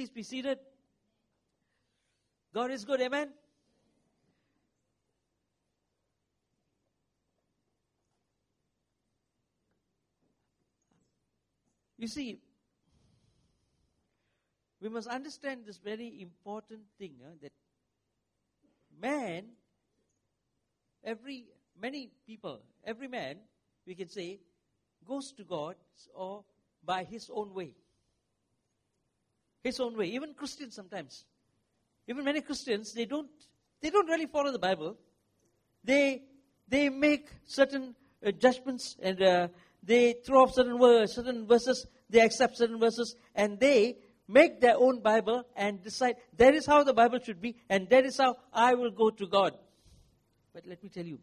Please be seated. God is good. Amen. You see, we must understand this very important thing, that man, every man, we can say, goes to God or by his own way. His own way. Even Christians sometimes. Even many Christians, they don't really follow the Bible. They make certain judgments and they throw up certain verses. They accept certain verses and they make their own Bible and decide that is how the Bible should be and that is how I will go to God. But let me tell you,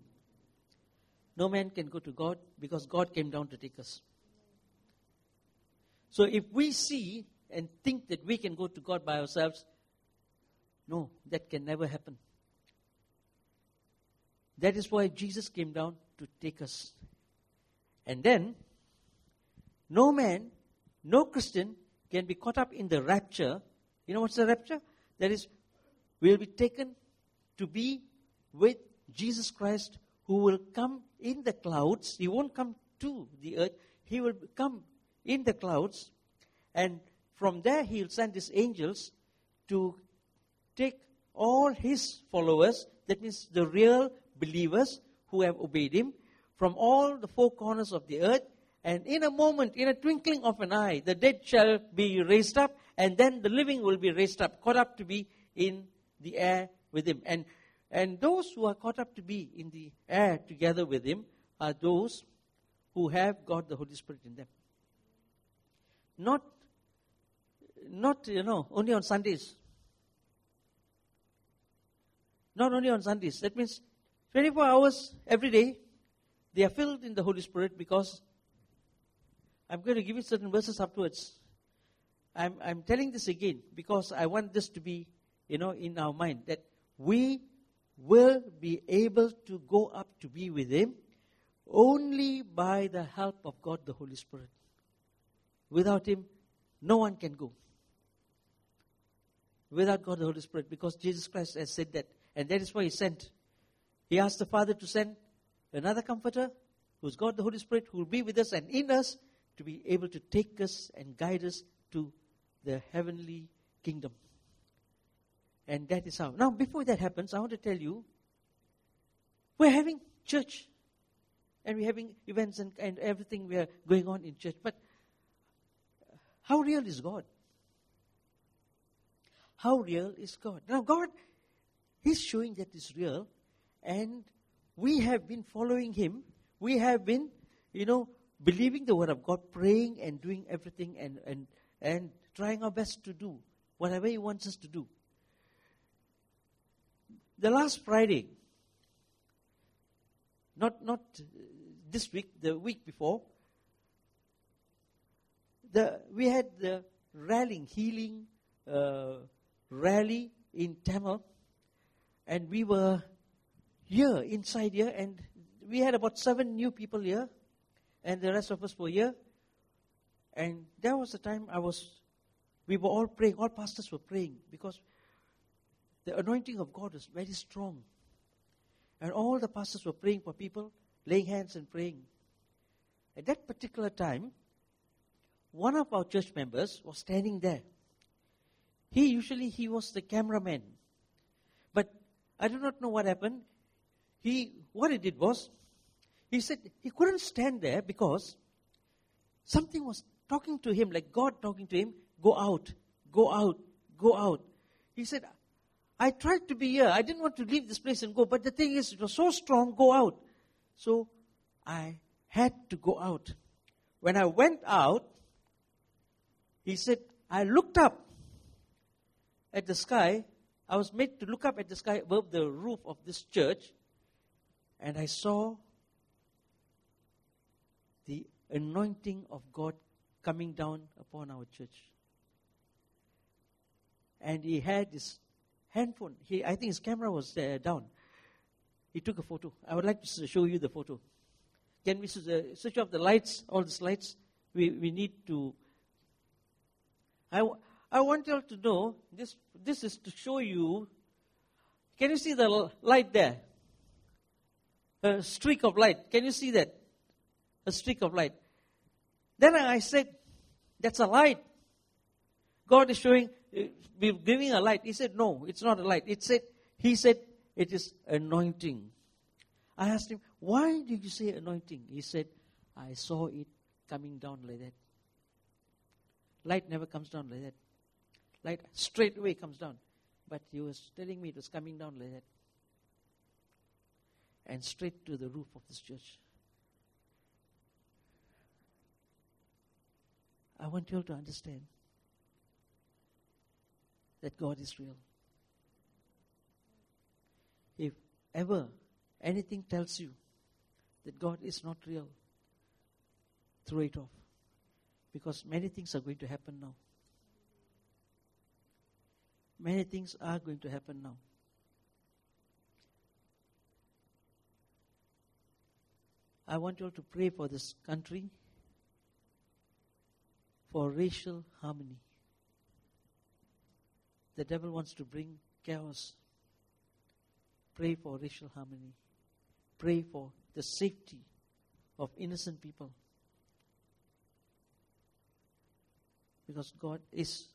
no man can go to God because God came down to take us. So if we see and think that we can go to God by ourselves, no, that can never happen. That is why Jesus came down to take us. And then, no man, no Christian can be caught up in the rapture. You know what's the rapture? That is, we'll be taken to be with Jesus Christ, who will come in the clouds. He won't come to the earth. He will come in the clouds. And from there, he'll send his angels to take all his followers, that means the real believers who have obeyed him, from all the four corners of the earth. And in a moment, in a twinkling of an eye, the dead shall be raised up, and then the living will be raised up, caught up to be in the air with him. And those who are caught up to be in the air together with him are those who have got the Holy Spirit in them. Not only on Sundays. Not only on Sundays. That means 24 hours every day, they are filled in the Holy Spirit, because I'm going to give you certain verses afterwards. I'm telling this again because I want this to be, in our mind, that we will be able to go up to be with him only by the help of God, the Holy Spirit. Without him, no one can go. Without God, the Holy Spirit, because Jesus Christ has said that. And that is why he sent. He asked the Father to send another comforter, who is God, the Holy Spirit, who will be with us and in us, to be able to take us and guide us to the heavenly kingdom. And that is how. Now, before that happens, I want to tell you, we're having church. And we're having events and everything we are going on in church. But how real is God? How real is God? Now, God is showing that it's real. And we have been following him. We have been, believing the word of God, praying and doing everything and trying our best to do whatever he wants us to do. The last Friday, not this week, the week before, we had the healing rally in Tamil, and we were inside here, and we had about 7 new people here, and the rest of us were here. And there was a time we were all praying, all pastors were praying, because the anointing of God was very strong. And all the pastors were praying for people, laying hands and praying. At that particular time, one of our church members was standing there. He was the cameraman. But I do not know what happened. What he did was, he said he couldn't stand there because something was talking to him, like God talking to him, go out, go out, go out. He said, I tried to be here. I didn't want to leave this place and go. But the thing is, it was so strong, go out. So I had to go out. When I went out, he said, I looked up at the sky. I was made to look up at the sky above the roof of this church. And I saw the anointing of God coming down upon our church. And he had his handphone. I think his camera was down. He took a photo. I would like to show you the photo. Can we switch off the lights, all these lights? We need to... I, I want you all to know, this is to show you. Can you see the light there? A streak of light. Can you see that? A streak of light. Then I said, that's a light. God is showing, giving a light. He said, no, it's not a light. He said, it is anointing. I asked him, why did you say anointing? He said, I saw it coming down like that. Light never comes down like that. Light straight away comes down. But he was telling me it was coming down like that. And straight to the roof of this church. I want you all to understand that God is real. If ever anything tells you that God is not real, throw it off. Because many things are going to happen now. Many things are going to happen now. I want you all to pray for this country, for racial harmony. The devil wants to bring chaos. Pray for racial harmony. Pray for the safety of innocent people. Because God is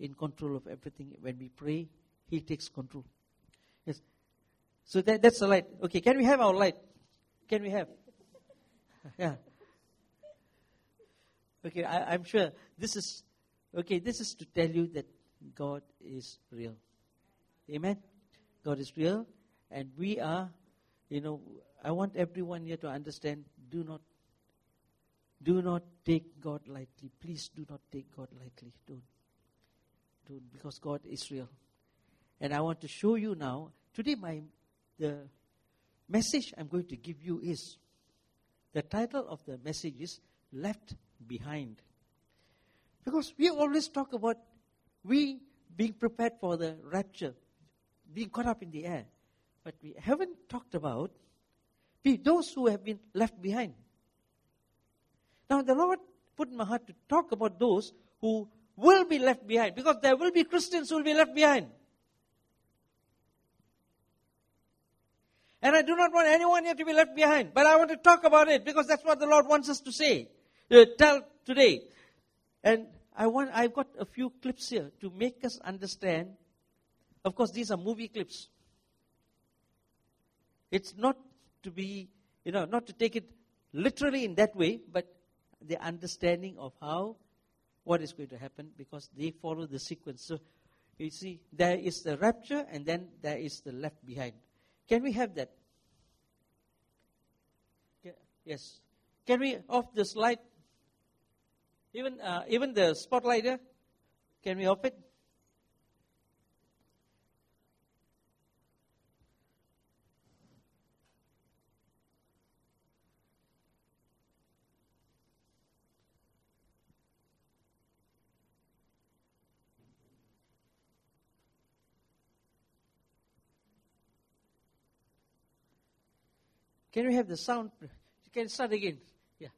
in control of everything. When we pray, He takes control. Yes. So that's the light. Okay, can we have our light? Can we have? Yeah. Okay, I'm sure this is to tell you that God is real. Amen? God is real. And we are, I want everyone here to understand, do not take God lightly. Please do not take God lightly. Don't, because God is real. And I want to show you now, today the message I'm going to give you is, the title of the message is Left Behind. Because we always talk about we being prepared for the rapture, being caught up in the air. But we haven't talked about those who have been left behind. Now the Lord put in my heart to talk about those who will be left behind, because there will be Christians who will be left behind. And I do not want anyone here to be left behind, but I want to talk about it because that's what the Lord wants us to say, tell today. And I've got a few clips here to make us understand. Of course, these are movie clips. It's not to be, not to take it literally in that way, but the understanding of what is going to happen, because they follow the sequence. So, you see, there is the rapture and then there is the left behind. Can we have that? Yes. Can we off the slide? Even the spotlight here? Can we off it? Can we have the sound? You can start again. Yeah.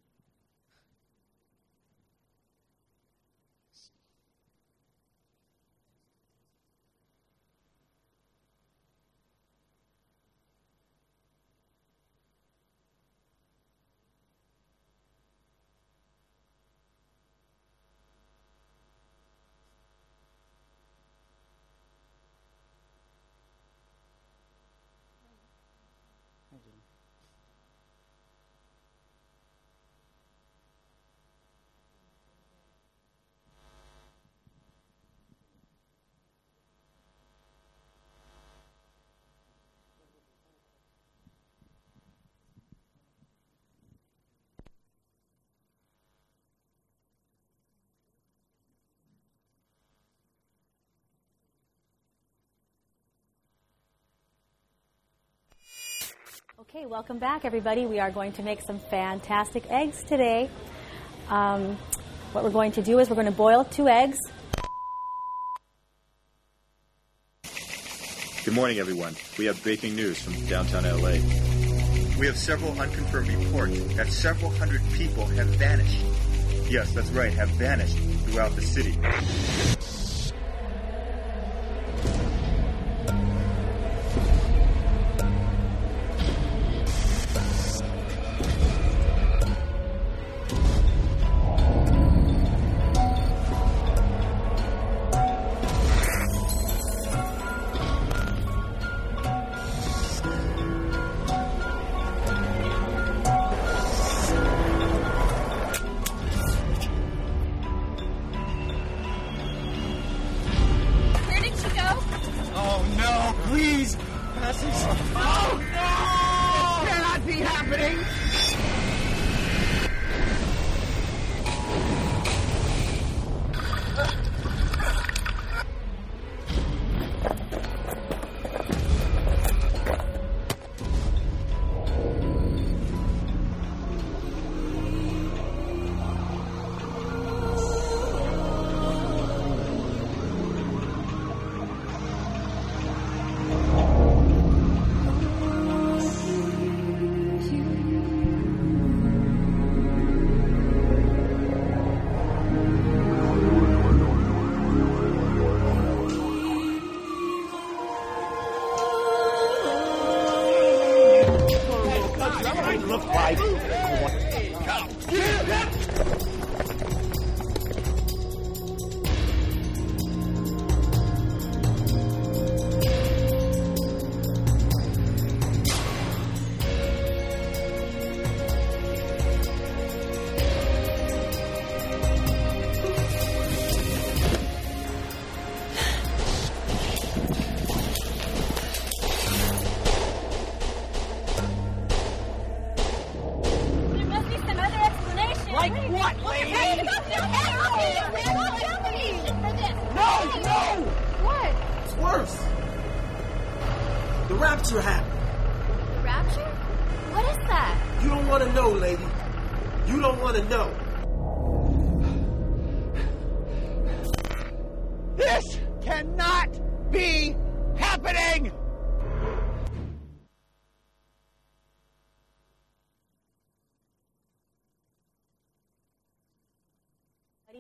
Okay, welcome back, everybody. We are going to make some fantastic eggs today. What we're going to do is we're going to boil 2 eggs. Good morning, everyone. We have breaking news from downtown LA. We have several unconfirmed reports that several hundred people have vanished. Yes, that's right, have vanished throughout the city. please pass this. Oh no! It cannot be happening!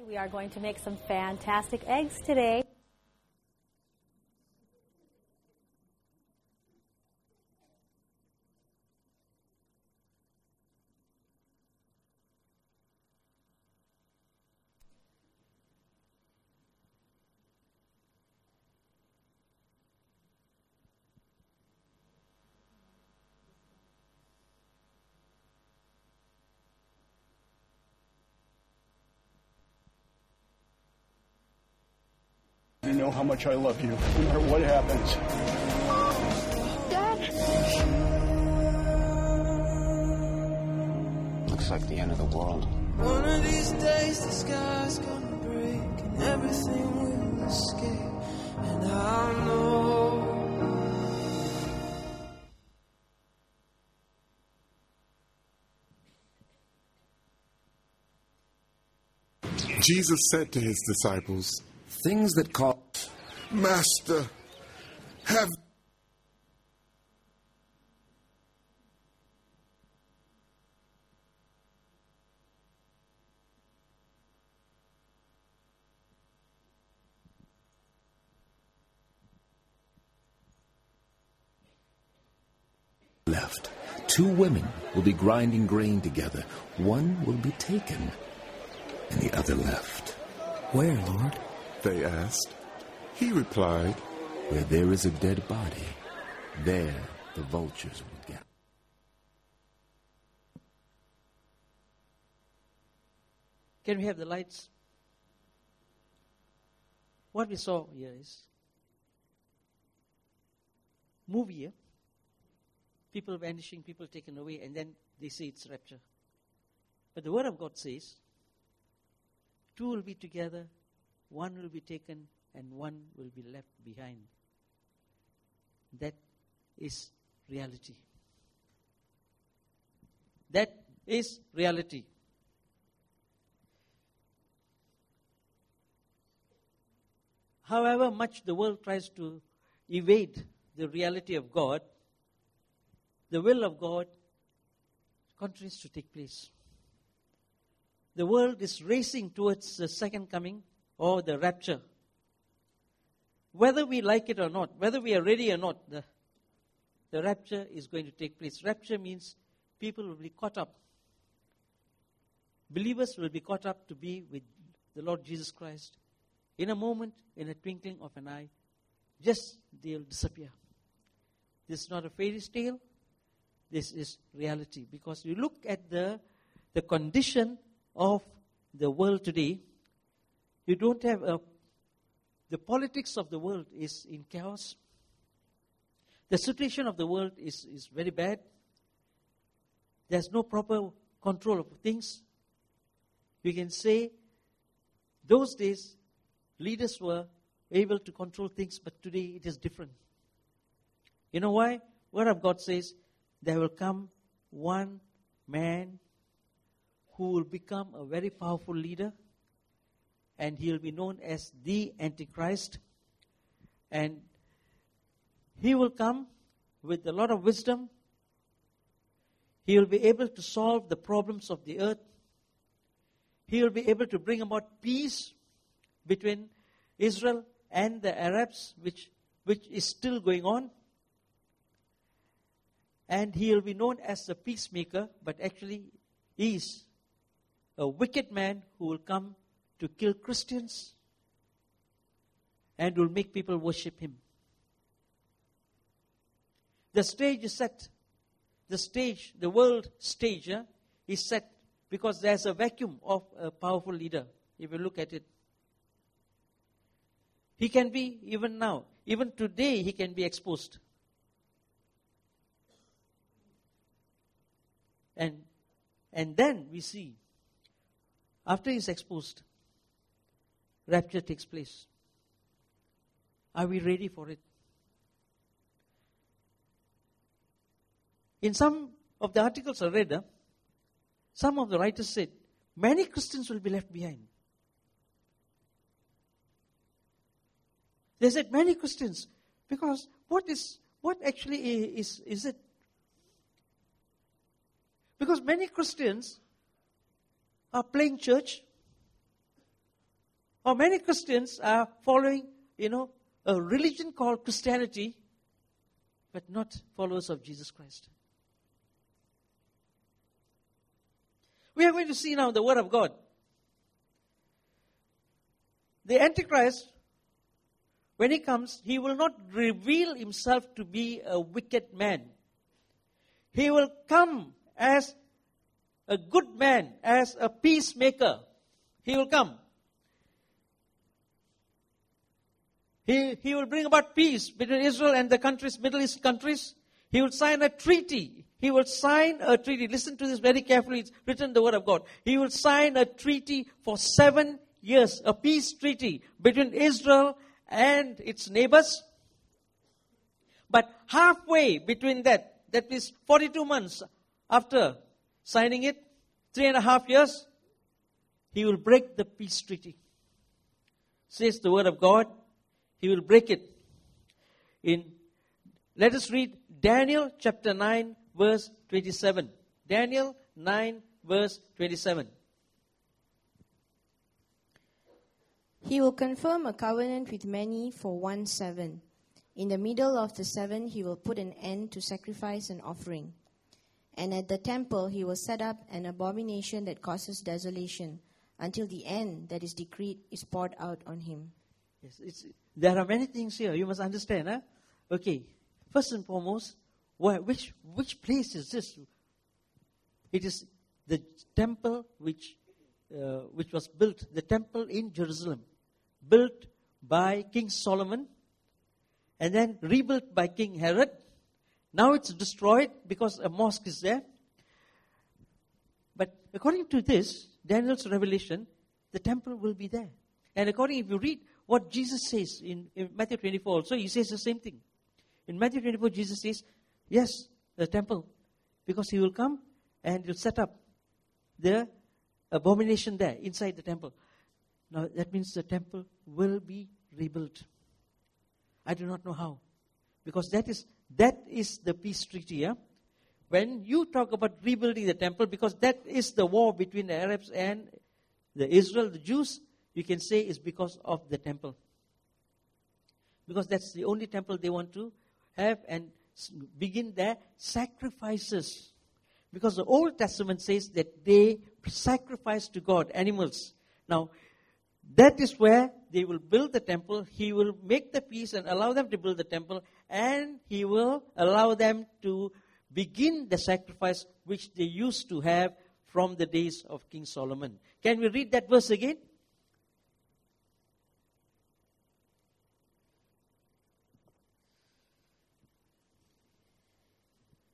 We are going to make some fantastic eggs today. You know how much I love you, no matter what happens. Dad! Looks like the end of the world. One of these days the sky's gonna break and everything will escape. And I know. Jesus said to his disciples, things that call Master, have left. 2 women will be grinding grain together. One will be taken, and the other left. Where, Lord? They asked. He replied, where there is a dead body, there the vultures will gather. Can we have the lights? What we saw here is movie. People vanishing, people taken away, and then they say it's rapture. But the Word of God says, 2 will be together, 1 will be taken, and 1 will be left behind. That is reality. That is reality. However much the world tries to evade the reality of God, the will of God continues to take place. The world is racing towards the second coming, or the rapture. Whether we like it or not, whether we are ready or not, the rapture is going to take place. Rapture means people will be caught up. Believers will be caught up to be with the Lord Jesus Christ. In a moment, in a twinkling of an eye, just they'll disappear. This is not a fairy tale. This is reality. Because you look at the condition of the world today, you don't have the politics of the world is in chaos. The situation of the world is very bad. There's no proper control of things. You can say, those days, leaders were able to control things, but today it is different. You know why? Word of God says, there will come one man who will become a very powerful leader, and he will be known as the Antichrist. And he will come with a lot of wisdom. He will be able to solve the problems of the earth. He will be able to bring about peace between Israel and the Arabs, which is still going on. And he will be known as the peacemaker, but actually he is a wicked man who will come to kill Christians and will make people worship him. The stage is set. The world stage is set because there's a vacuum of a powerful leader, if you look at it. He can be, even now, even today, he can be exposed. And then we see, after he's exposed, rapture takes place. Are we ready for it? In some of the articles I read, some of the writers said, many Christians will be left behind. They said many Christians, because what actually is it? Because many Christians are playing church, or many Christians are following, a religion called Christianity, but not followers of Jesus Christ. We are going to see now the Word of God. The Antichrist, when he comes, he will not reveal himself to be a wicked man. He will come as a good man, as a peacemaker. He will come. He will bring about peace between Israel and the countries, Middle East countries. He will sign a treaty. He will sign a treaty. Listen to this very carefully. It's written in the Word of God. He will sign a treaty for 7 years, a peace treaty between Israel and its neighbors. But halfway between that is 42 months after signing it, 3.5 years, he will break the peace treaty. Says the Word of God, he will break it. Let us read Daniel chapter 9, verse 27. Daniel 9, verse 27. He will confirm a covenant with many for 1 7. In the middle of the 7, he will put an end to sacrifice and offering. And at the temple, he will set up an abomination that causes desolation until the end that is decreed is poured out on him. Yes, there are many things here. You must understand. Okay. First and foremost, which place is this? It is the temple which was built, the temple in Jerusalem, built by King Solomon and then rebuilt by King Herod. Now it's destroyed because a mosque is there. But according to this, Daniel's revelation, the temple will be there. And if you read what Jesus says in Matthew 24 also, he says the same thing. In Matthew 24, Jesus says, yes, the temple, because he will come and he'll set up the abomination there inside the temple. Now, that means the temple will be rebuilt. I do not know how, because that is the peace treaty. When you talk about rebuilding the temple, because that is the war between the Arabs and the Jews, you can say it's because of the temple. Because that's the only temple they want to have and begin their sacrifices. Because the Old Testament says that they sacrifice to God animals. Now, that is where they will build the temple. He will make the peace and allow them to build the temple. And he will allow them to begin the sacrifice which they used to have from the days of King Solomon. Can we read that verse again?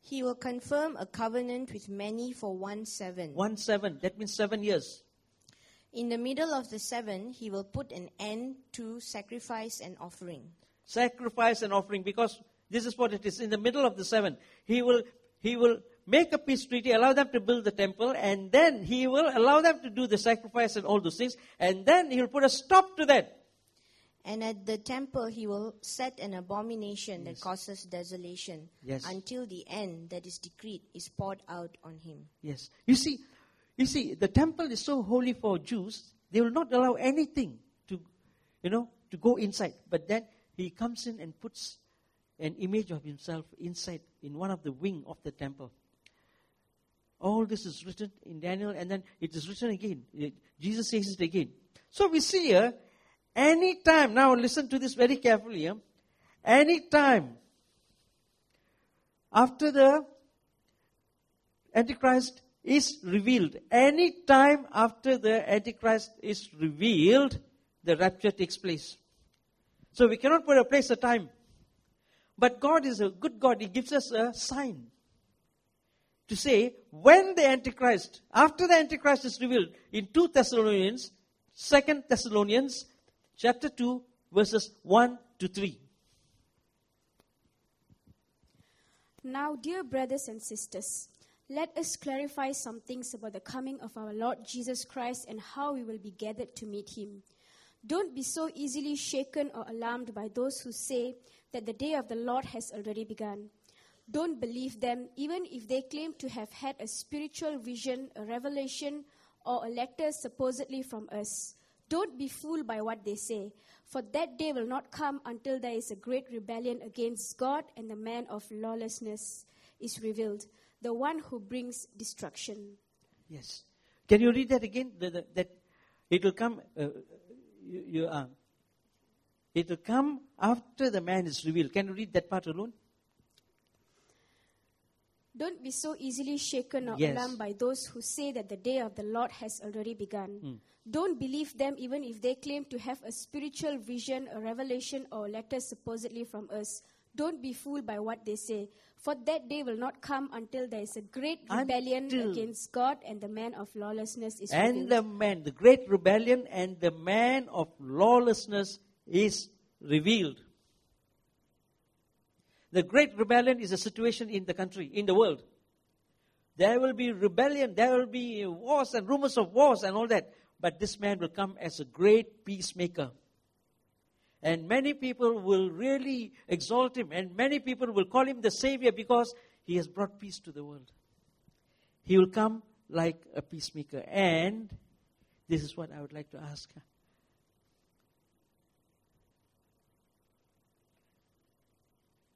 He will confirm a covenant with many for 1 7. 1 7, that means 7 years. In the middle of the 7, he will put an end to sacrifice and offering. Sacrifice and offering, because this is what it is. In the middle of the 7, he will make a peace treaty, allow them to build the temple, and then he will allow them to do the sacrifice and all those things, and then he will put a stop to that. And at the temple he will set an abomination, yes, that causes desolation, yes, until the end that is decreed is poured out on him. Yes. You see, the temple is so holy for Jews, they will not allow anything to go inside. But then he comes in and puts an image of himself inside in one of the wing of the temple. All this is written in Daniel, and then it is written again. Jesus says it again. So we see here, any time, now listen to this very carefully, any time after the Antichrist is revealed, the rapture takes place. So we cannot put a place a time. But God is a good God. He gives us a sign to say when the Antichrist, after the Antichrist is revealed in 2 Thessalonians chapter 2, verses 1 to 3. Now, dear brothers and sisters, let us clarify some things about the coming of our Lord Jesus Christ and how we will be gathered to meet him. Don't be so easily shaken or alarmed by those who say that the day of the Lord has already begun. Don't believe them, even if they claim to have had a spiritual vision, a revelation, or a letter supposedly from us. Don't be fooled by what they say, for that day will not come until there is a great rebellion against God and the man of lawlessness is revealed, the one who brings destruction. Yes. Can you read that again? That it will come... It will come after the man is revealed. Can you read that part alone? Don't be so easily shaken or alarmed by those who say that the day of the Lord has already begun. Don't believe them, even if they claim to have a spiritual vision, a revelation, or a letter supposedly from us. Don't be fooled by what they say, for that day will not come until there is a great rebellion against God and the man of lawlessness is revealed. The great rebellion and the man of lawlessness is revealed. The great rebellion is a situation in the country, in the world. There will be rebellion, there will be wars and rumors of wars and all that. But this man will come as a great peacemaker. And many people will really exalt him. And many people will call him the Savior because he has brought peace to the world. He will come like a peacemaker. And this is what I would like to ask.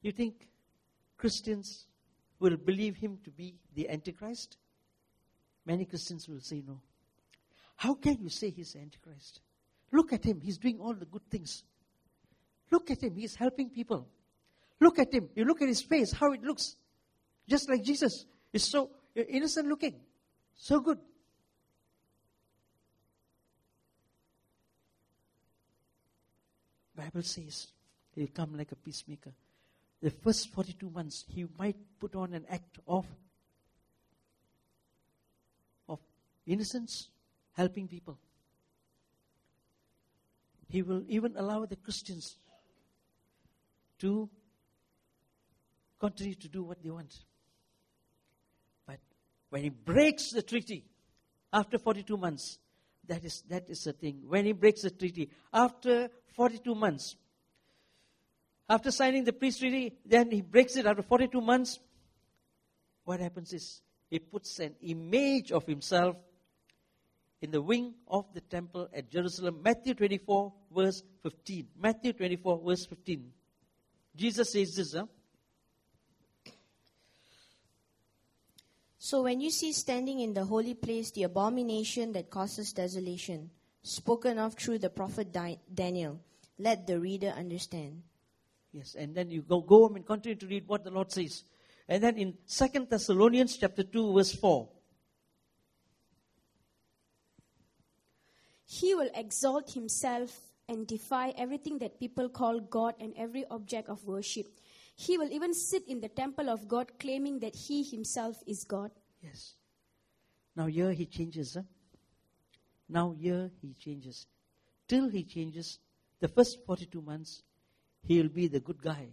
You think Christians will believe him to be the Antichrist? Many Christians will say no. How can you say he's the Antichrist? Look at him. He's doing all the good things. Look at him. He's helping people. Look at him. You look at his face, how it looks. Just like Jesus. He's so innocent looking. So good. Bible says he'll come like a peacemaker. The first 42 months, he might put on an act of innocence, helping people. He will even allow the Christians to continue to do what they want. But when he breaks the treaty after 42 months, that is the thing. When he breaks the treaty after 42 months, after signing the peace treaty, then he breaks it after 42 months. What happens is he puts an image of himself in the wing of the temple at Jerusalem. Matthew 24 verse 15. Matthew 24 verse 15. Jesus says this. So when you see standing in the holy place the abomination that causes desolation, spoken of through the prophet Daniel, let the reader understand. Yes, and then you go home and continue to read what the Lord says. And then in 2 Thessalonians chapter 2 verse 4. He will exalt himself and defy everything that people call God and every object of worship. He will even sit in the temple of God claiming that he himself is God. Yes. Now here he changes. Huh? Now here he changes. Till he changes, the first 42 months, he will be the good guy.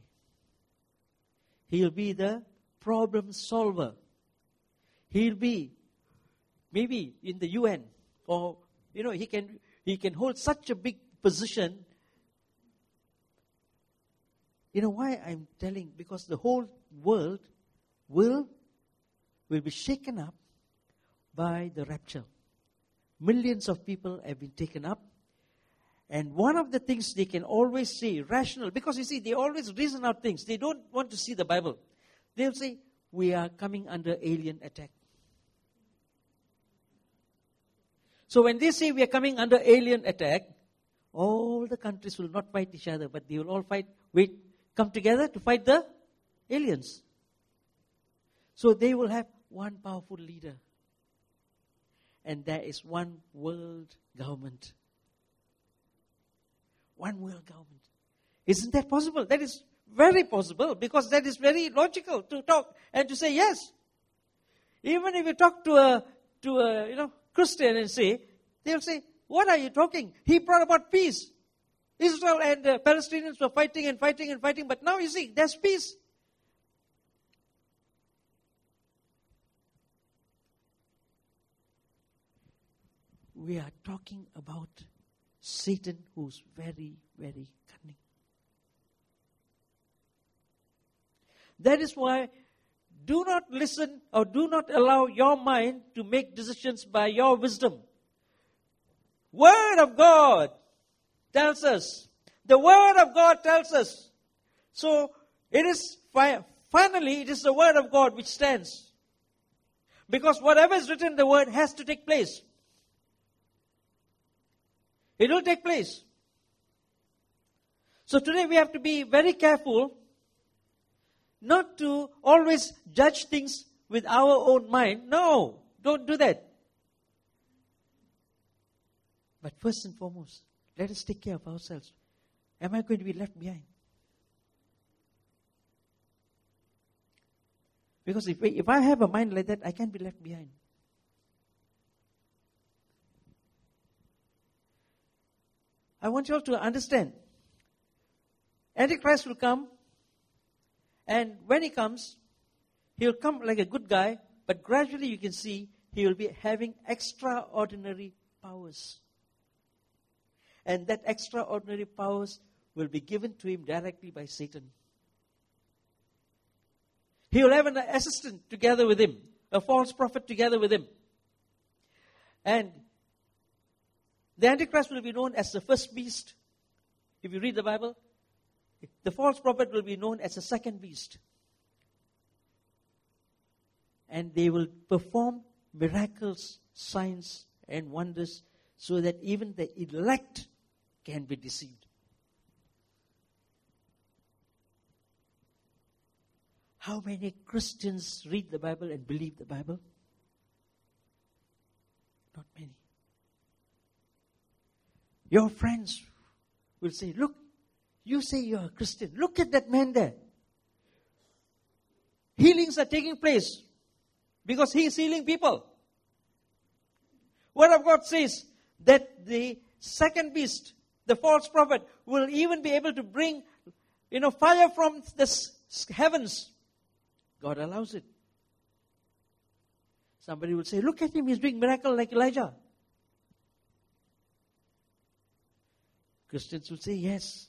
He will be the problem solver. He will be maybe in the UN or, you know, he can hold such a big position. You know why I'm telling? Because the whole world will be shaken up by the rapture. Millions of people have been taken up. And one of the things they can always say, rational, because you see, they always reason out things. They don't want to see the Bible. They'll say, we are coming under alien attack. So when they say we are coming under alien attack, all the countries will not fight each other, but they will all come together to fight the aliens. So they will have one powerful leader. And there is one world government. One world government. Isn't that possible? That is very possible, because that is very logical to talk and to say yes. Even if you talk to a Christian and say, they'll say, what are you talking? He brought about peace. Israel and the Palestinians were fighting, but now you see, there's peace. We are talking about Satan, who's very, very cunning. That is why do not listen or do not allow your mind to make decisions by your wisdom. Word of God tells us. The Word of God tells us. So it is finally it is the Word of God which stands. Because whatever is written in the Word has to take place. It will take place. So today we have to be very careful not to always judge things with our own mind. No, don't do that. But first and foremost, let us take care of ourselves. Am I going to be left behind? Because if I have a mind like that, I can't be left behind. I want you all to understand. Antichrist will come. And when he comes, he'll come like a good guy, but gradually you can see he will be having extraordinary powers. And that extraordinary powers will be given to him directly by Satan. He will have an assistant together with him, a false prophet together with him. And the Antichrist will be known as the first beast. If you read the Bible, the false prophet will be known as a second beast. And they will perform miracles, signs, and wonders so that even the elect can be deceived. How many Christians read the Bible and believe the Bible? Not many. Your friends will say, look, you say you're a Christian. Look at that man there. Healings are taking place because he is healing people. Word of God says that the second beast, the false prophet, will even be able to bring, fire from the heavens. God allows it. Somebody will say, look at him, he's doing miracle like Elijah. Christians will say, yes.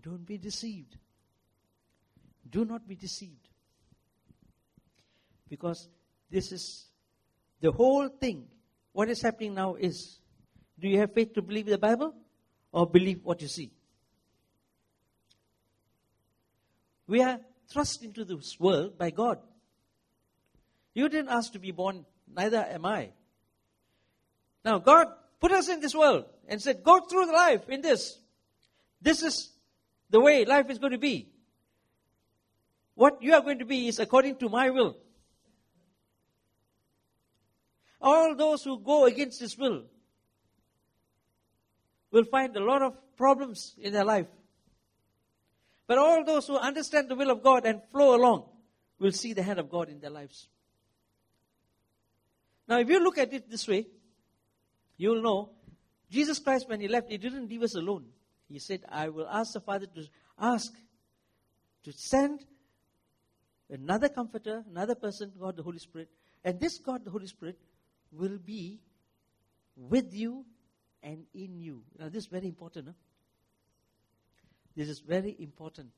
Don't be deceived. Do not be deceived. Because this is the whole thing. What is happening now is, do you have faith to believe the Bible or believe what you see? We are thrust into this world by God. You didn't ask to be born, neither am I. Now God put us in this world and said, go through life in this. This is the way life is going to be. What you are going to be is according to my will. All those who go against his will will find a lot of problems in their life. But all those who understand the will of God and flow along will see the hand of God in their lives. Now, if you look at it this way, you will know Jesus Christ, when He left, He didn't leave us alone. He said, I will ask the Father to ask to send another comforter, another person, God the Holy Spirit. And this God the Holy Spirit will be with you and in you. Now, this is very important. Huh? This is very important.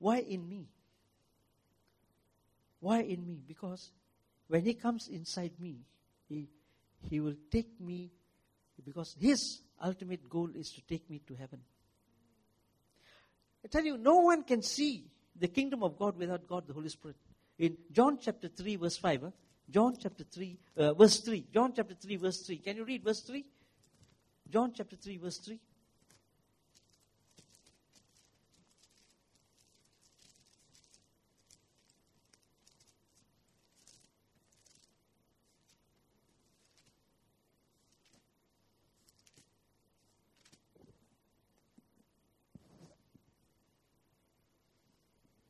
Why in me? Why in me? Because when He comes inside me, He will take me, because His ultimate goal is to take me to heaven. I tell you, no one can see the kingdom of God without God, the Holy Spirit. In John chapter 3, verse 5, huh? John chapter 3, verse 3. Can you read verse 3? John chapter 3, verse 3.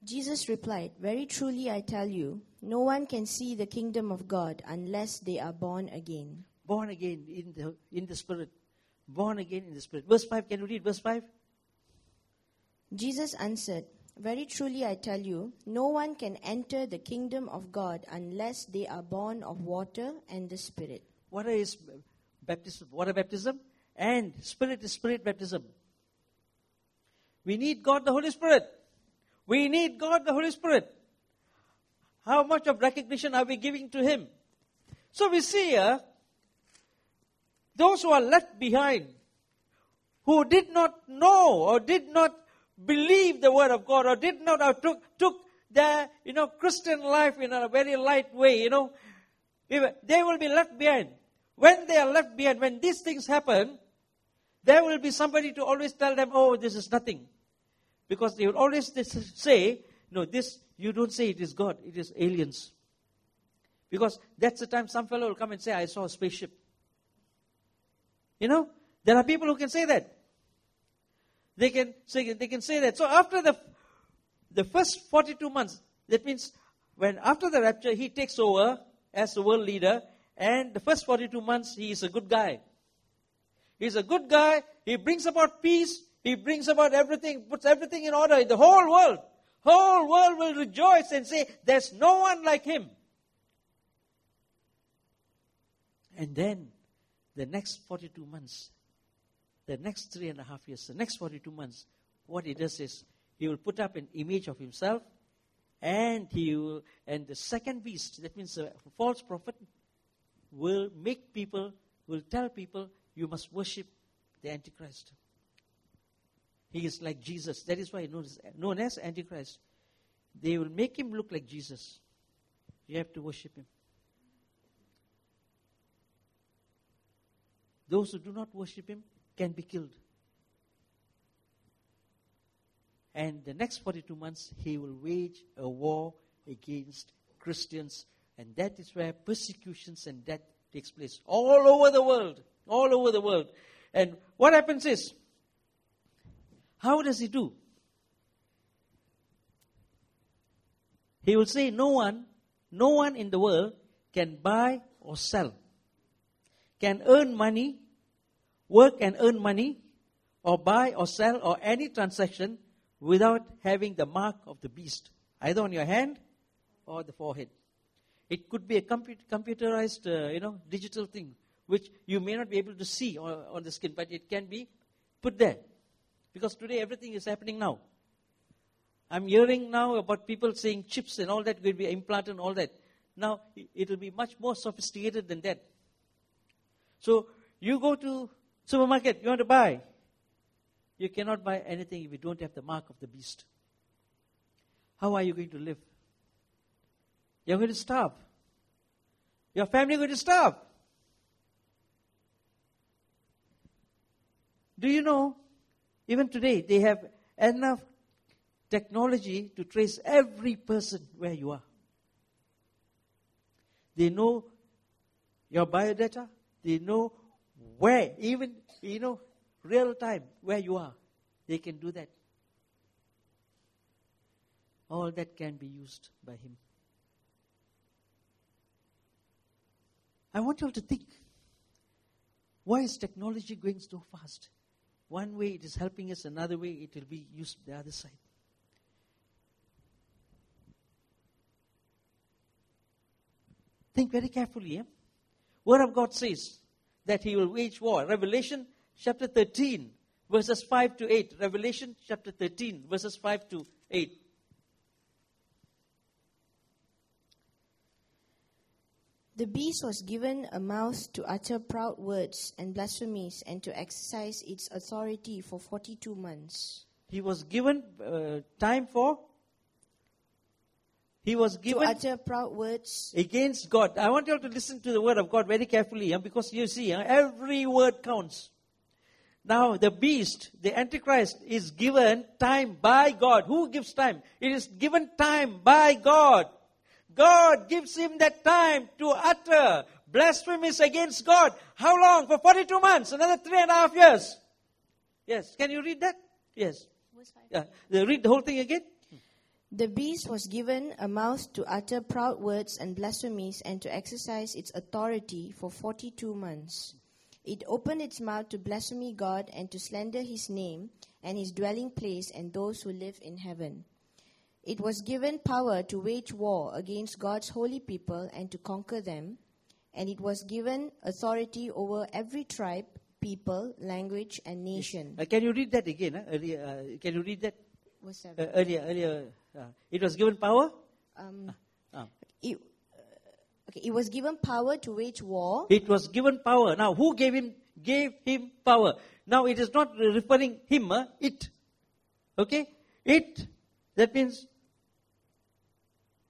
Jesus replied, Very truly I tell you, no one can see the kingdom of God unless they are born again. Born again in the Spirit. Born again in the Spirit. Verse 5, can you read verse 5? Jesus answered, Very truly I tell you, no one can enter the kingdom of God unless they are born of water and the Spirit. Water is baptism, water baptism, and Spirit is Spirit baptism. We need God the Holy Spirit. We need God the Holy Spirit. How much of recognition are we giving to Him? So we see here, those who are left behind, who did not know or did not believe the Word of God, or did not or took their Christian life in a very light way, they will be left behind. When they are left behind, when these things happen, there will be somebody to always tell them, oh, this is nothing. Because they will always say, no, this, you don't say it is God, it is aliens. Because that's the time some fellow will come and say, I saw a spaceship. There are people who can say that. They can say that. So after the first 42 months, that means when after the rapture, he takes over as the world leader, and the first 42 months, he is a good guy. He's a good guy, he brings about peace, he brings about everything, puts everything in order in the whole world. Whole world will rejoice and say, there's no one like him. And then, the next 42 months, the next 3.5 years, the next 42 months, what he does is, he will put up an image of himself, and the second beast, that means a false prophet, will tell people, you must worship the Antichrist. He is like Jesus. That is why he is known as Antichrist. They will make him look like Jesus. You have to worship him. Those who do not worship him can be killed. And the next 42 months, he will wage a war against Christians. And that is where persecutions and death takes place. All over the world. All over the world. And what happens is, how does he do? He will say, no one in the world can buy or sell, can earn money, work and earn money, or buy or sell, or any transaction without having the mark of the beast, either on your hand or the forehead. It could be a computerized, digital thing, which you may not be able to see on the skin, but it can be put there. Because today everything is happening now. I'm hearing now about people saying chips and all that will be implanted and all that. Now, it will be much more sophisticated than that. So, you go to supermarket, you want to buy. You cannot buy anything if you don't have the mark of the beast. How are you going to live? You're going to starve. Your family is going to starve. Do you know? Even today, they have enough technology to trace every person where you are. They know your biodata. They know where, even, real time, where you are, they can do that. All that can be used by him. I want you all to think, why is technology going so fast? One way it is helping us, another way it will be used the other side. Think very carefully. Word of God says that he will wage war. Revelation chapter 13, verses 5 to 8. Revelation chapter 13, verses 5 to 8. The beast was given a mouth to utter proud words and blasphemies and to exercise its authority for 42 months. He was given to utter proud words against God. I want you all to listen to the word of God very carefully, because you see, every word counts. Now, the beast, the Antichrist, is given time by God. Who gives time? It is given time by God. God gives him that time to utter blasphemies against God. How long? For 42 months, another 3.5 years. Yes, can you read that? Yes. Read the whole thing again. The beast was given a mouth to utter proud words and blasphemies and to exercise its authority for 42 months. It opened its mouth to blaspheme God and to slander his name and his dwelling place and those who live in heaven. It was given power to wage war against God's holy people and to conquer them, and it was given authority over every tribe, people, language, and nation. Can you read that again? Can you read that? It was given power? It was given power to wage war. It was given power. Now, who gave him power? Now, it is not referring him, it. Okay? It. That means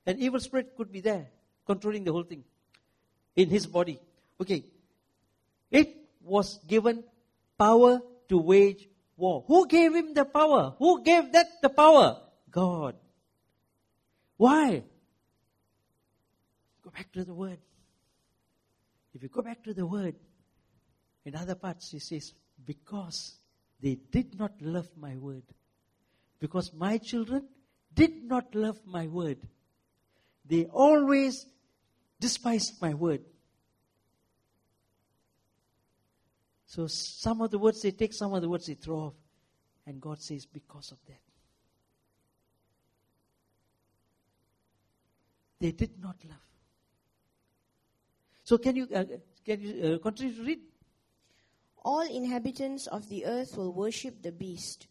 an evil spirit could be there, controlling the whole thing in his body. Okay. It was given power to wage war. Who gave him the power? Who gave that the power? God. Why? Go back to the word. If you go back to the word, in other parts he says, because they did not love my word. Because my children did not love my word. They always despised my word. So some of the words they take, some of the words they throw off. And God says, because of that, they did not love. So can you continue to read? All inhabitants of the earth will worship the beast.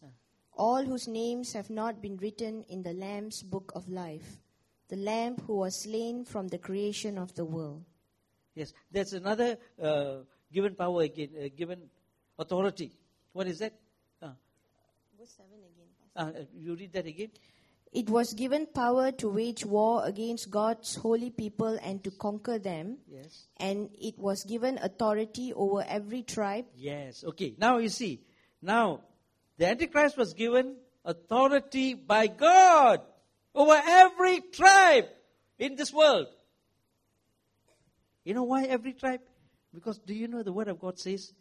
All whose names have not been written in the Lamb's book of life, the Lamb who was slain from the creation of the world. Yes, there's another given power again, given authority. What is that? Verse 7 again. You read that again. It was given power to wage war against God's holy people and to conquer them. Yes. And it was given authority over every tribe. Yes, okay. Now you see. Now, the Antichrist was given authority by God over every tribe in this world. You know why every tribe? Because do you know the word of God says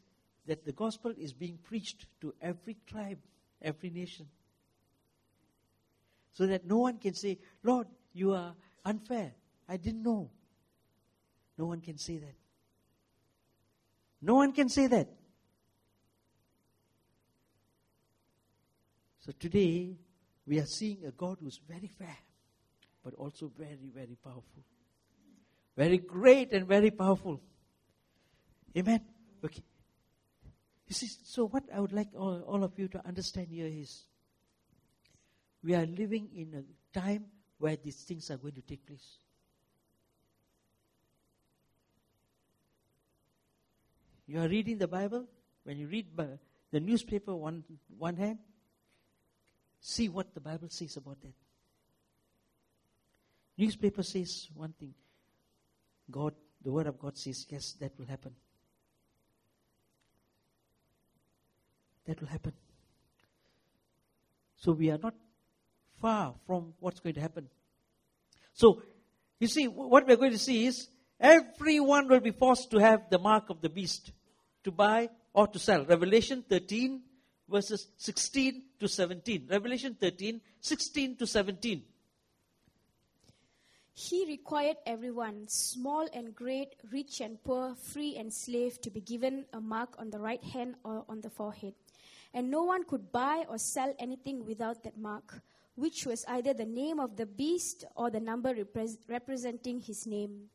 that the gospel is being preached to every tribe, every nation. So that no one can say, Lord, you are unfair. I didn't know. No one can say that. No one can say that. So today, we are seeing a God who is very fair, but also very, very powerful. Very great and very powerful. Amen? Okay. You see, so what I would like all of you to understand here is, we are living in a time where these things are going to take place. You are reading the Bible. When you read the newspaper one hand, see what the Bible says about that. Newspaper says one thing. God, the word of God says, yes, that will happen. That will happen. So we are not far from what's going to happen. So, you see, what we're going to see is everyone will be forced to have the mark of the beast. to buy or to sell. Revelation 13 verses 16 to 17. Revelation 13, 16 to 17. He required everyone, small and great, rich and poor, free and slave, to be given a mark on the right hand or on the forehead. And no one could buy or sell anything without that mark, which was either the name of the beast or the number representing his name.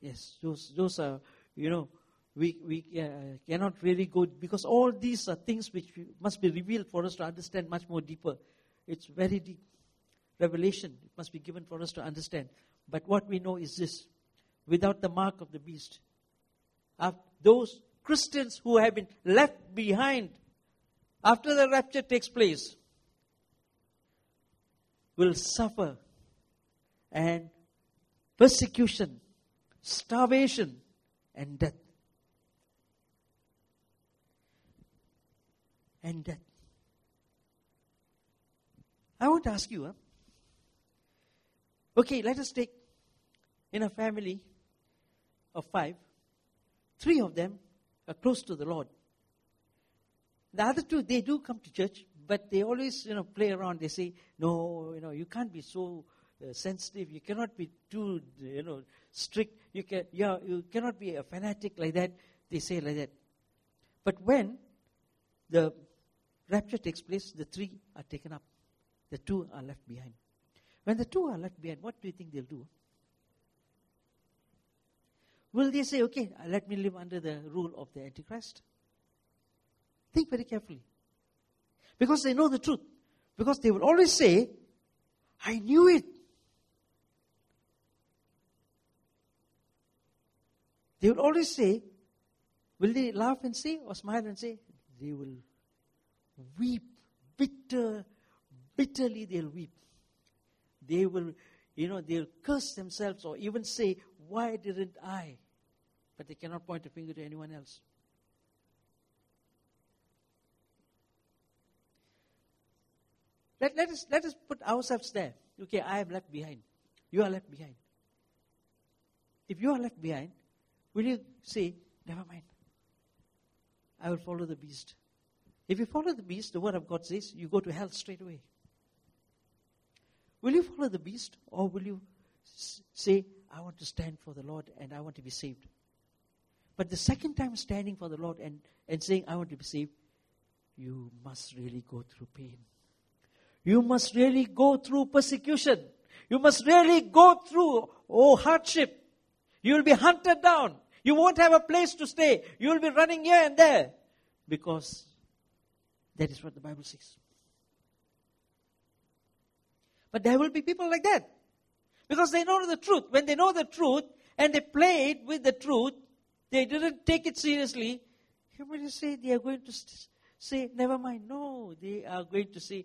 Yes, those are, you know, we cannot really go, because all these are things which must be revealed for us to understand much more deeper. It's very deep. Revelation, it must be given for us to understand. But what we know is this: without the mark of the beast, those Christians who have been left behind after the rapture takes place will suffer and persecution, starvation, and death. And death. I want to ask you, okay, let us take in a family of 5, 3 of them are close to the Lord. The other 2, they do come to church, but they always, play around. They say, no, you can't be so sensitive. You cannot be too, strict. You cannot be a fanatic like that. They say like that. But when the rapture takes place, the 3 are taken up. The 2 are left behind. When the 2 are left behind, what do you think they'll do? Will they say, okay, let me live under the rule of the Antichrist? Think very carefully. Because they know the truth. Because they will always say, I knew it. They will always say, will they laugh and say or smile and say? They will weep. Bitterly they'll weep. They will, they'll curse themselves or even say, why didn't I? But they cannot point a finger to anyone else. Let us put ourselves there. Okay, I am left behind. You are left behind. If you are left behind, will you say, never mind, I will follow the beast? If you follow the beast, the word of God says, you go to hell straight away. Will you follow the beast, or will you say, I want to stand for the Lord and I want to be saved? But the second time standing for the Lord and saying, I want to be saved, you must really go through pain. You must really go through persecution. You must really go through hardship. You will be hunted down. You won't have a place to stay. You will be running here and there. Because that is what the Bible says. But there will be people like that. Because they know the truth. When they know the truth and they played with the truth, they didn't take it seriously. Everybody say they are going to say, never mind. No, they are going to say,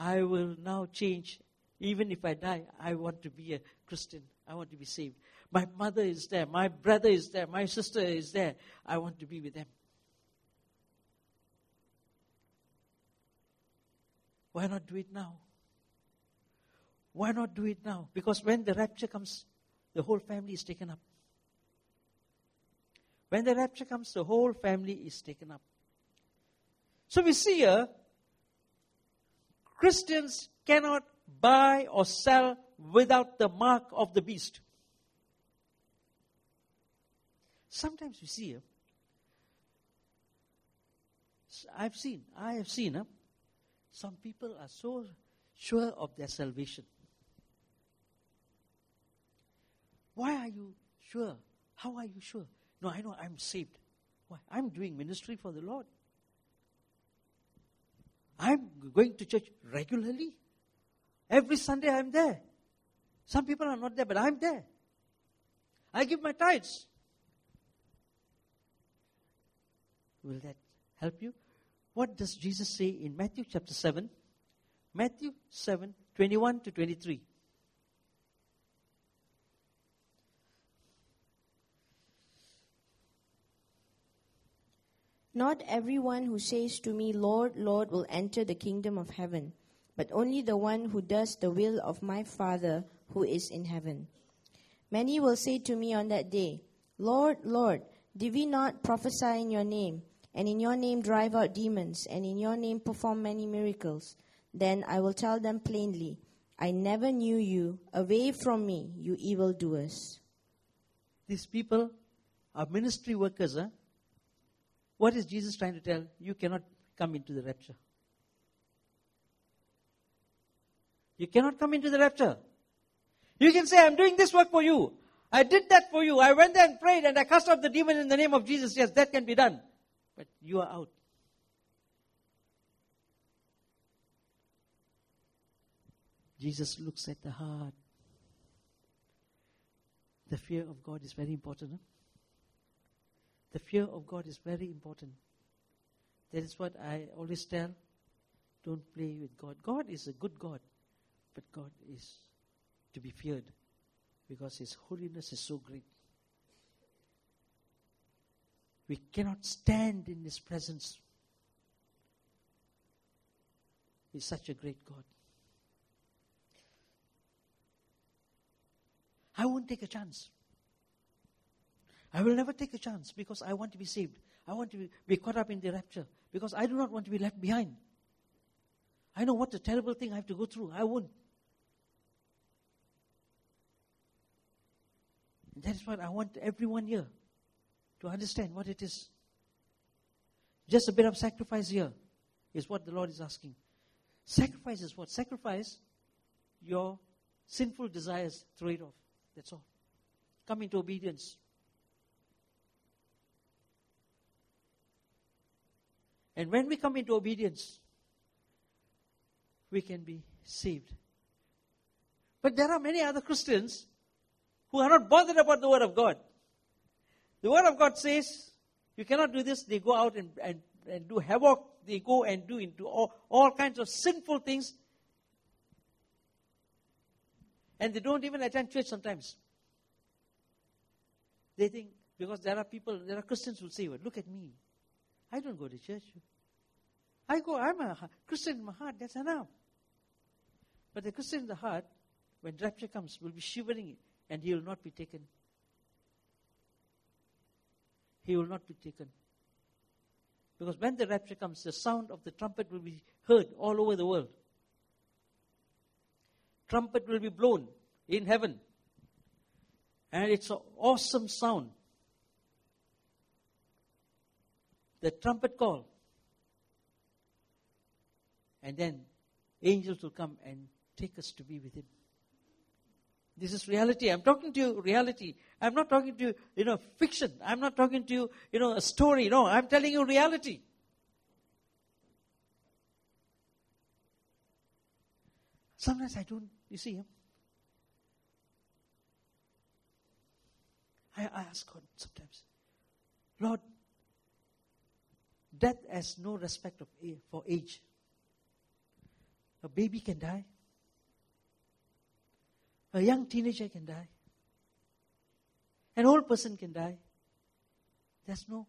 I will now change. Even if I die, I want to be a Christian. I want to be saved. My mother is there. My brother is there. My sister is there. I want to be with them. Why not do it now? Why not do it now? Because when the rapture comes, the whole family is taken up. When the rapture comes, the whole family is taken up. So we see here, Christians cannot buy or sell without the mark of the beast. Sometimes we see, I have seen, some people are so sure of their salvation. Why are you sure? How are you sure? No, I know I'm saved. Why? I'm doing ministry for the Lord. I'm going to church regularly. Every Sunday I'm there. Some people are not there, but I'm there. I give my tithes. Will that help you? What does Jesus say in Matthew chapter 7? Matthew 7, 21 to 23. Not everyone who says to me, Lord, Lord, will enter the kingdom of heaven, but only the one who does the will of my Father who is in heaven. Many will say to me on that day, Lord, Lord, Did we not prophesy in your name, and in your name drive out demons, and in your name perform many miracles? Then I will tell them plainly, I never knew you. Away from me, you evildoers. These people are ministry workers. Huh? What is Jesus trying to tell? You cannot come into the rapture. You cannot come into the rapture. You can say, I'm doing this work for you. I did that for you. I went there and prayed and I cast out the demon in the name of Jesus. Yes, that can be done. But you are out. Jesus looks at the heart. The fear of God is very important. Huh? The fear of God is very important. That is what I always tell. Don't play with God. God is a good God. But God is to be feared. Because His holiness is so great. We cannot stand in His presence. He's such a great God. I won't take a chance. I will never take a chance because I want to be saved. I want to be caught up in the rapture because I do not want to be left behind. I know what a terrible thing I have to go through. I won't. And that is what I want everyone here to understand what it is. Just a bit of sacrifice here is what the Lord is asking. Sacrifice is what? Sacrifice your sinful desires, throw it off. That's all. Come into obedience. And when we come into obedience, we can be saved. But there are many other Christians who are not bothered about the Word of God. The Word of God says, you cannot do this. They go out and do havoc. They go and do into all kinds of sinful things. And they don't even attend church sometimes. They think, because there are Christians who say, well, look at me. I don't go to church. I'm a Christian in my heart. That's enough. But the Christian in the heart, when rapture comes, will be shivering and he will not be taken. He will not be taken. Because when the rapture comes, the sound of the trumpet will be heard all over the world. Trumpet will be blown in heaven. And it's an awesome sound. The trumpet call. And then angels will come and take us to be with Him. This is reality. I'm talking to you reality. I'm not talking to you, fiction. I'm not talking to you, a story. No, I'm telling you reality. Sometimes I don't, I ask God sometimes, Lord, death has no respect for age. A baby can die. A young teenager can die. An old person can die. There's no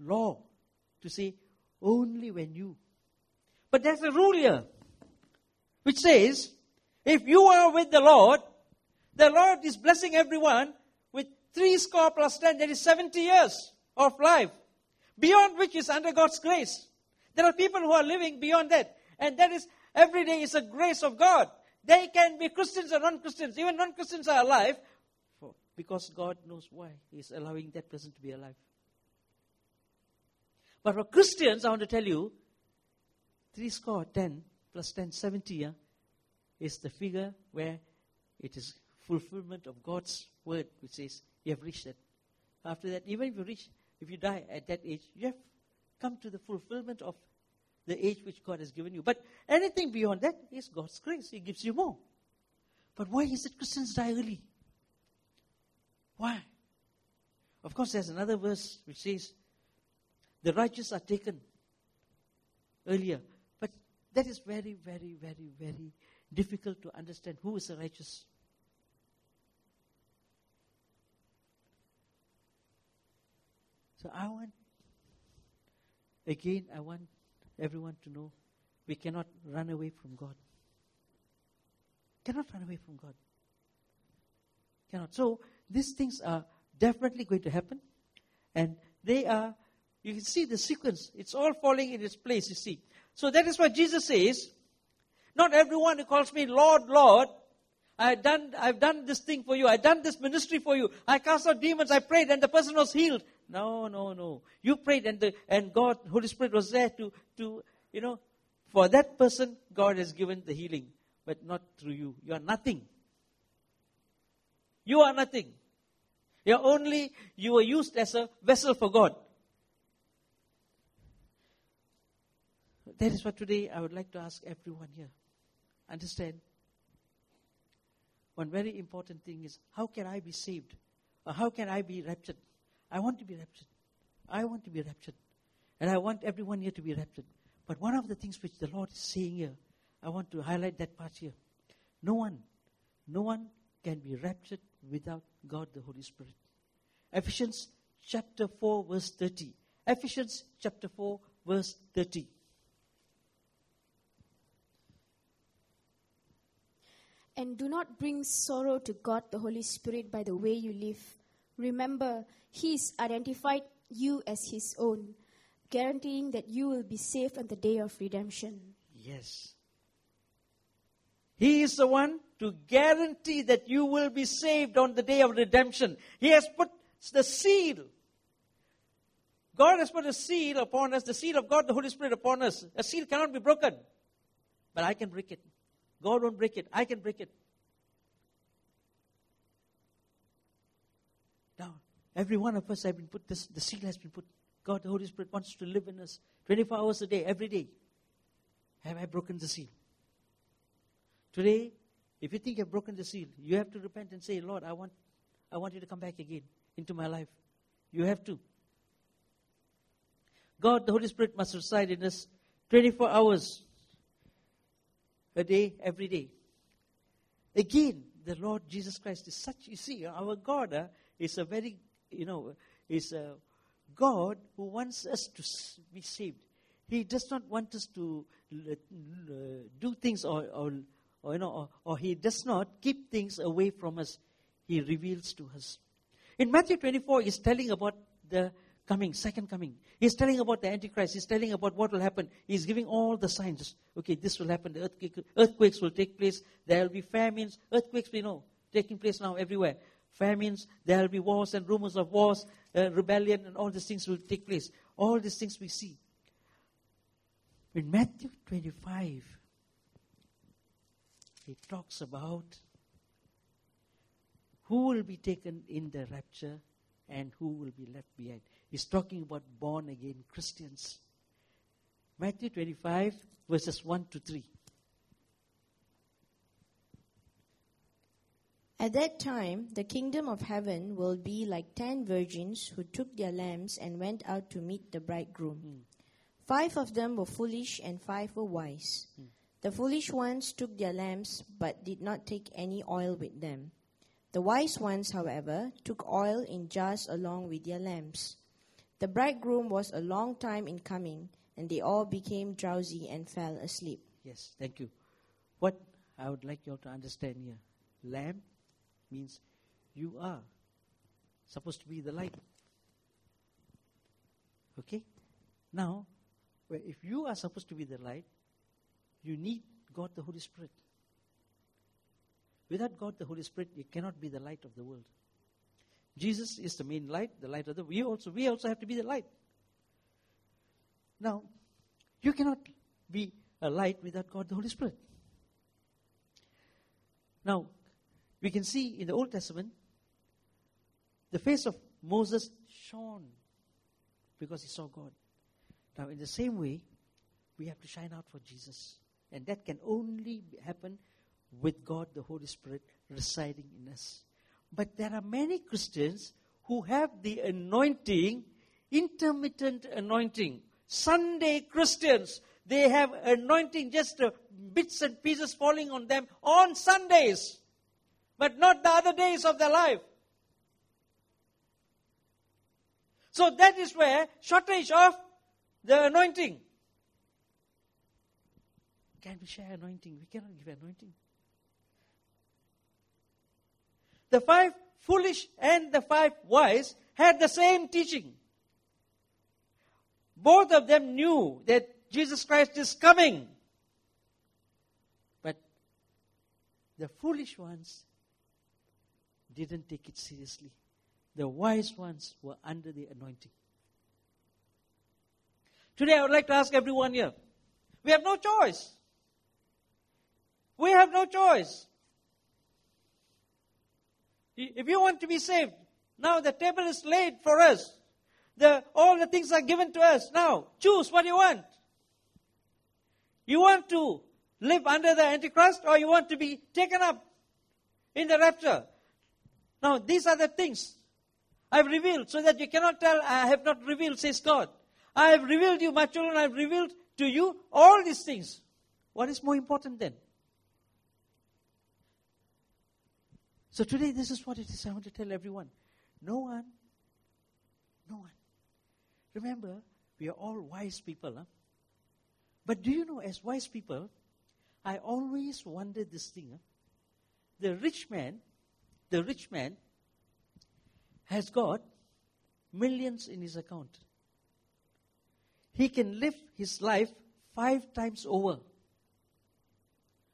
law to say only when you. But there's a rule here which says, if you are with the Lord is blessing everyone with 70 that is 70 years of life, beyond which is under God's grace. There are people who are living beyond that. And that is, every day is a grace of God. They can be Christians or non-Christians. Even non-Christians are alive because God knows why He is allowing that person to be alive. But for Christians, I want to tell you, 70 is the figure where it is fulfillment of God's word, which says you have reached it. After that, even if you die at that age, you have come to the fulfillment of the age which God has given you. But anything beyond that is God's grace. He gives you more. But why is it Christians die early? Why? Of course, there's another verse which says the righteous are taken earlier. But that is very, very, very, very difficult to understand. Who is the righteous? So I want everyone to know we cannot run away from God. Cannot run away from God. Cannot. So these things are definitely going to happen. And they are, you can see the sequence. It's all falling in its place, you see. So that is what Jesus says. Not everyone who calls me Lord, Lord, I've done this thing for you. I've done this ministry for you. I cast out demons. I prayed and the person was healed. No. You prayed and God, Holy Spirit was there to for that person, God has given the healing, but not through you. You are nothing. You are nothing. You were used as a vessel for God. That is what today I would like to ask everyone here. Understand? One very important thing is, how can I be saved? Or how can I be raptured? I want to be raptured. I want to be raptured. And I want everyone here to be raptured. But one of the things which the Lord is saying here, I want to highlight that part here. No one can be raptured without God the Holy Spirit. Ephesians chapter 4 verse 30. Ephesians chapter 4 verse 30. And do not bring sorrow to God the Holy Spirit by the way you live. Remember, He has identified you as His own, guaranteeing that you will be saved on the day of redemption. Yes. He is the one to guarantee that you will be saved on the day of redemption. He has put the seal. God has put a seal upon us, the seal of God, the Holy Spirit upon us. A seal cannot be broken. But I can break it. God won't break it. I can break it. Now, every one of us have been put, the seal has been put. God, the Holy Spirit wants to live in us 24 hours a day, every day. Have I broken the seal? Today, if you think you've broken the seal, you have to repent and say, Lord, I want you to come back again into my life. You have to. God, the Holy Spirit must reside in us 24 hours a day, every day. Again, the Lord Jesus Christ is such, you see, our God is a very, is a God who wants us to be saved. He does not want us to do things or He does not keep things away from us. He reveals to us. In Matthew 24, He's telling about the coming, second coming. He's telling about the Antichrist. He's telling about what will happen. He's giving all the signs. Okay, this will happen. The earthquakes will take place. There will be famines. Earthquakes we know taking place now everywhere. Famines. There will be wars and rumors of wars, rebellion, and all these things will take place. All these things we see. In Matthew 25, He talks about who will be taken in the rapture and who will be left behind. He's talking about born-again Christians. Matthew 25, verses 1-3. At that time, the kingdom of heaven will be like 10 virgins who took their lamps and went out to meet the bridegroom. 5 of them were foolish and 5 were wise. The foolish ones took their lamps, but did not take any oil with them. The wise ones, however, took oil in jars along with their lamps. The bridegroom was a long time in coming, and they all became drowsy and fell asleep. Yes, thank you. What I would like you all to understand here, lamp means you are supposed to be the light. Okay? Now, if you are supposed to be the light, you need God the Holy Spirit. Without God the Holy Spirit, you cannot be the light of the world. Jesus is the main light, the light of the world. We also have to be the light. Now, you cannot be a light without God the Holy Spirit. Now, we can see in the Old Testament, the face of Moses shone because he saw God. Now, in the same way, we have to shine out for Jesus. And that can only happen with God, the Holy Spirit, residing in us. But there are many Christians who have the anointing, intermittent anointing. Sunday Christians, they have anointing, just bits and pieces falling on them on Sundays, but not the other days of their life. So that is where shortage of the anointing. Can we share anointing? We cannot give anointing. The 5 foolish and the five wise had the same teaching. Both of them knew that Jesus Christ is coming. But the foolish ones didn't take it seriously. The wise ones were under the anointing. Today I would like to ask everyone here, we have no choice. We have no choice. If you want to be saved, now the table is laid for us. All the things are given to us. Now, choose what you want. You want to live under the Antichrist, or you want to be taken up in the rapture? Now, these are the things I've revealed, so that you cannot tell, I have not revealed, says God. I have revealed you, my children, I have revealed to you all these things. What is more important then? So today, this is what it is I want to tell everyone. No one. Remember, we are all wise people. Huh? But do you know, as wise people, I always wondered this thing. Huh? The rich man has got millions in his account. He can live his life 5 times over.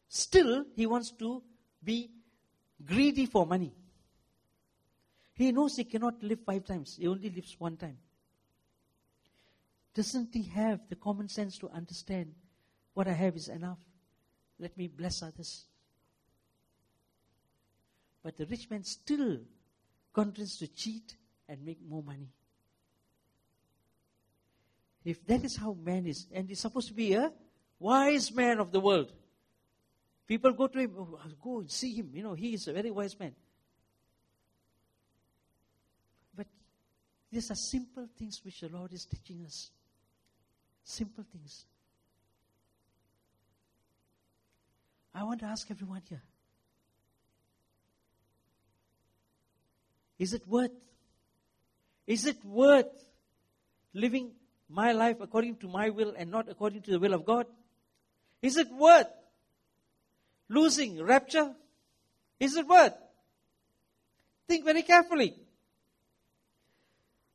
Still, he wants to be greedy for money. He knows he cannot live 5 times. He only lives 1 time. Doesn't he have the common sense to understand what I have is enough? Let me bless others. But the rich man still continues to cheat and make more money. If that is how man is, and he's supposed to be a wise man of the world. People go to him, oh, go and see him. You know, he is a very wise man. But these are simple things which the Lord is teaching us. Simple things. I want to ask everyone here. Is it worth living my life according to my will and not according to the will of God? Is it worth losing rapture? Is it worth? Think very carefully.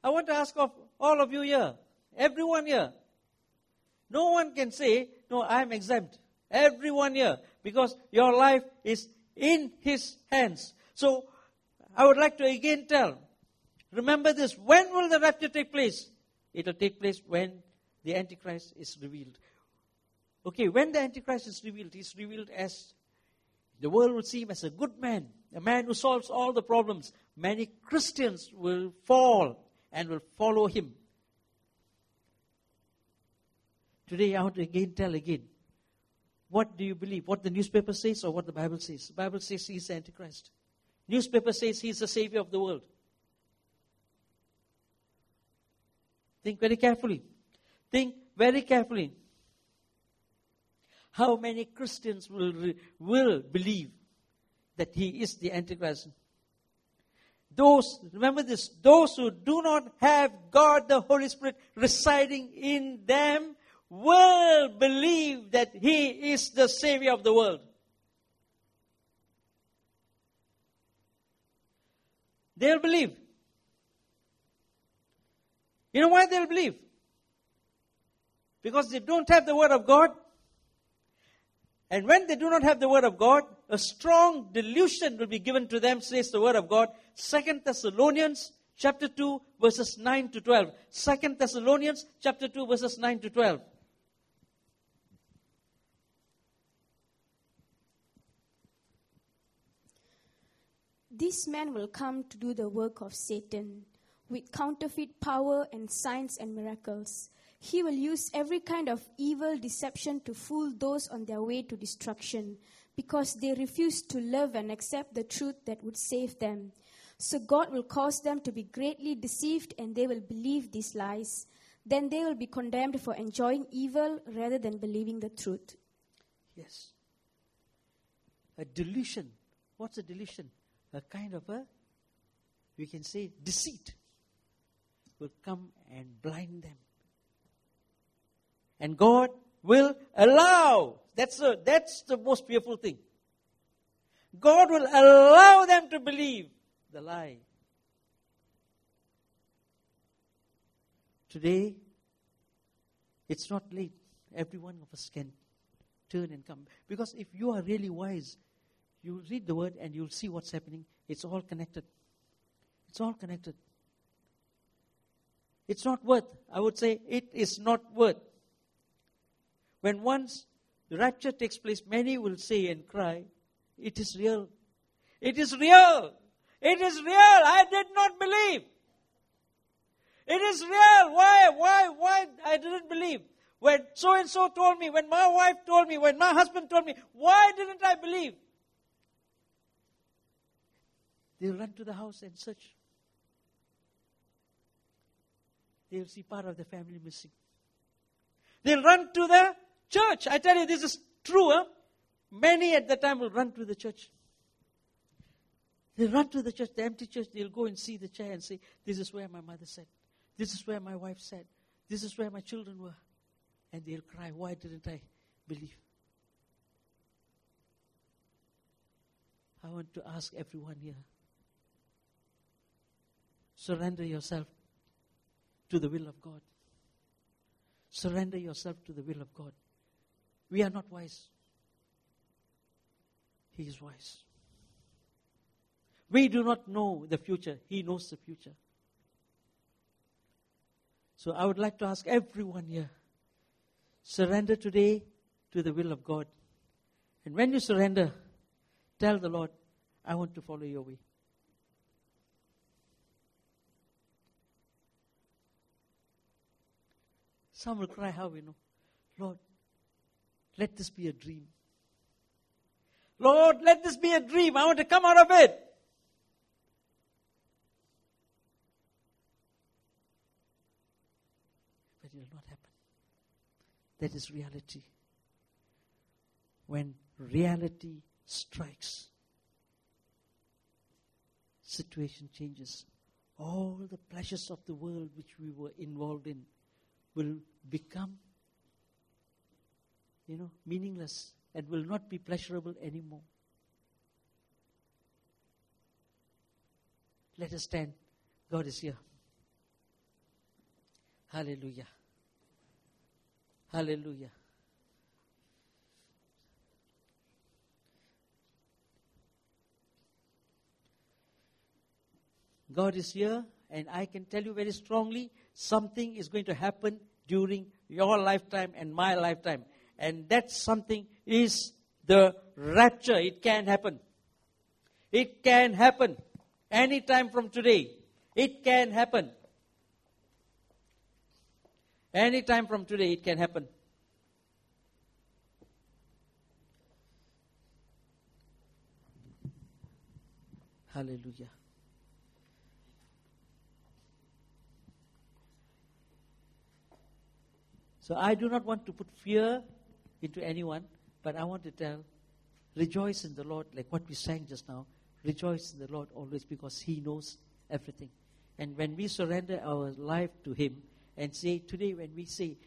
I want to ask of all of you here, everyone here. No one can say, no, I am exempt. Everyone here, because your life is in His hands. So, I would like to again tell, remember this, when will the rapture take place? It will take place when the Antichrist is revealed. Okay, when the Antichrist is revealed, he's revealed as, the world will see him as a good man, a man who solves all the problems. Many Christians will fall and will follow him. Today, I want to again tell again, what do you believe? What the newspaper says or what the Bible says? The Bible says he is the Antichrist. Newspaper says he is the savior of the world. Think very carefully. How many Christians will believe that he is the Antichrist? Those who do not have God, the Holy Spirit, residing in them will believe that he is the savior of the world. They'll believe. You know why they'll believe? Because they don't have the Word of God. And when they do not have the Word of God, a strong delusion will be given to them, says the Word of God. 2 Thessalonians chapter 2, verses 9 to 12. 2 Thessalonians chapter 2, verses 9 to 12. This man will come to do the work of Satan with counterfeit power and signs and miracles. He will use every kind of evil deception to fool those on their way to destruction, because they refuse to love and accept the truth that would save them. So God will cause them to be greatly deceived, and they will believe these lies. Then they will be condemned for enjoying evil rather than believing the truth. Yes. A delusion. What's a delusion? A kind of deceit will come and blind them. And God will allow. That's the most fearful thing. God will allow them to believe the lie. Today, it's not late. Every one of us can turn and come. Because if you are really wise, you'll read the word and you'll see what's happening. It's all connected. It's all connected. It's not worth. I would say it is not worth. When once the rapture takes place, many will say and cry, it is real. It is real. It is real. I did not believe. It is real. Why I didn't believe? When so-and-so told me, when my wife told me, when my husband told me, why didn't I believe? They'll run to the house and search. They'll see part of the family missing. They'll run to the church. I tell you, this is true. Huh? Many at the time will run to the church. They'll run to the church, the empty church. They'll go and see the chair and say, this is where my mother sat. This is where my wife sat. This is where my children were. And they'll cry, why didn't I believe? I want to ask everyone here, surrender yourself to the will of God. Surrender yourself to the will of God. We are not wise. He is wise. We do not know the future. He knows the future. So I would like to ask everyone here, surrender today to the will of God. And when you surrender, tell the Lord, I want to follow your way. Some will cry, how we know? Lord, let this be a dream. Lord, let this be a dream. I want to come out of it. But it will not happen. That is reality. When reality strikes, situation changes. All the pleasures of the world which we were involved in will become, meaningless and will not be pleasurable anymore. Let us stand. God is here. Hallelujah. Hallelujah. God is here, and I can tell you very strongly, something is going to happen during your lifetime and my lifetime. And that something is the rapture. It can happen. It can happen. Anytime from today. It can happen. Anytime from today, it can happen. Hallelujah. So I do not want to put fear into anyone, but I want to tell, rejoice in the Lord, like what we sang just now. Rejoice in the Lord always, because He knows everything. And when we surrender our life to Him and say, today when we say,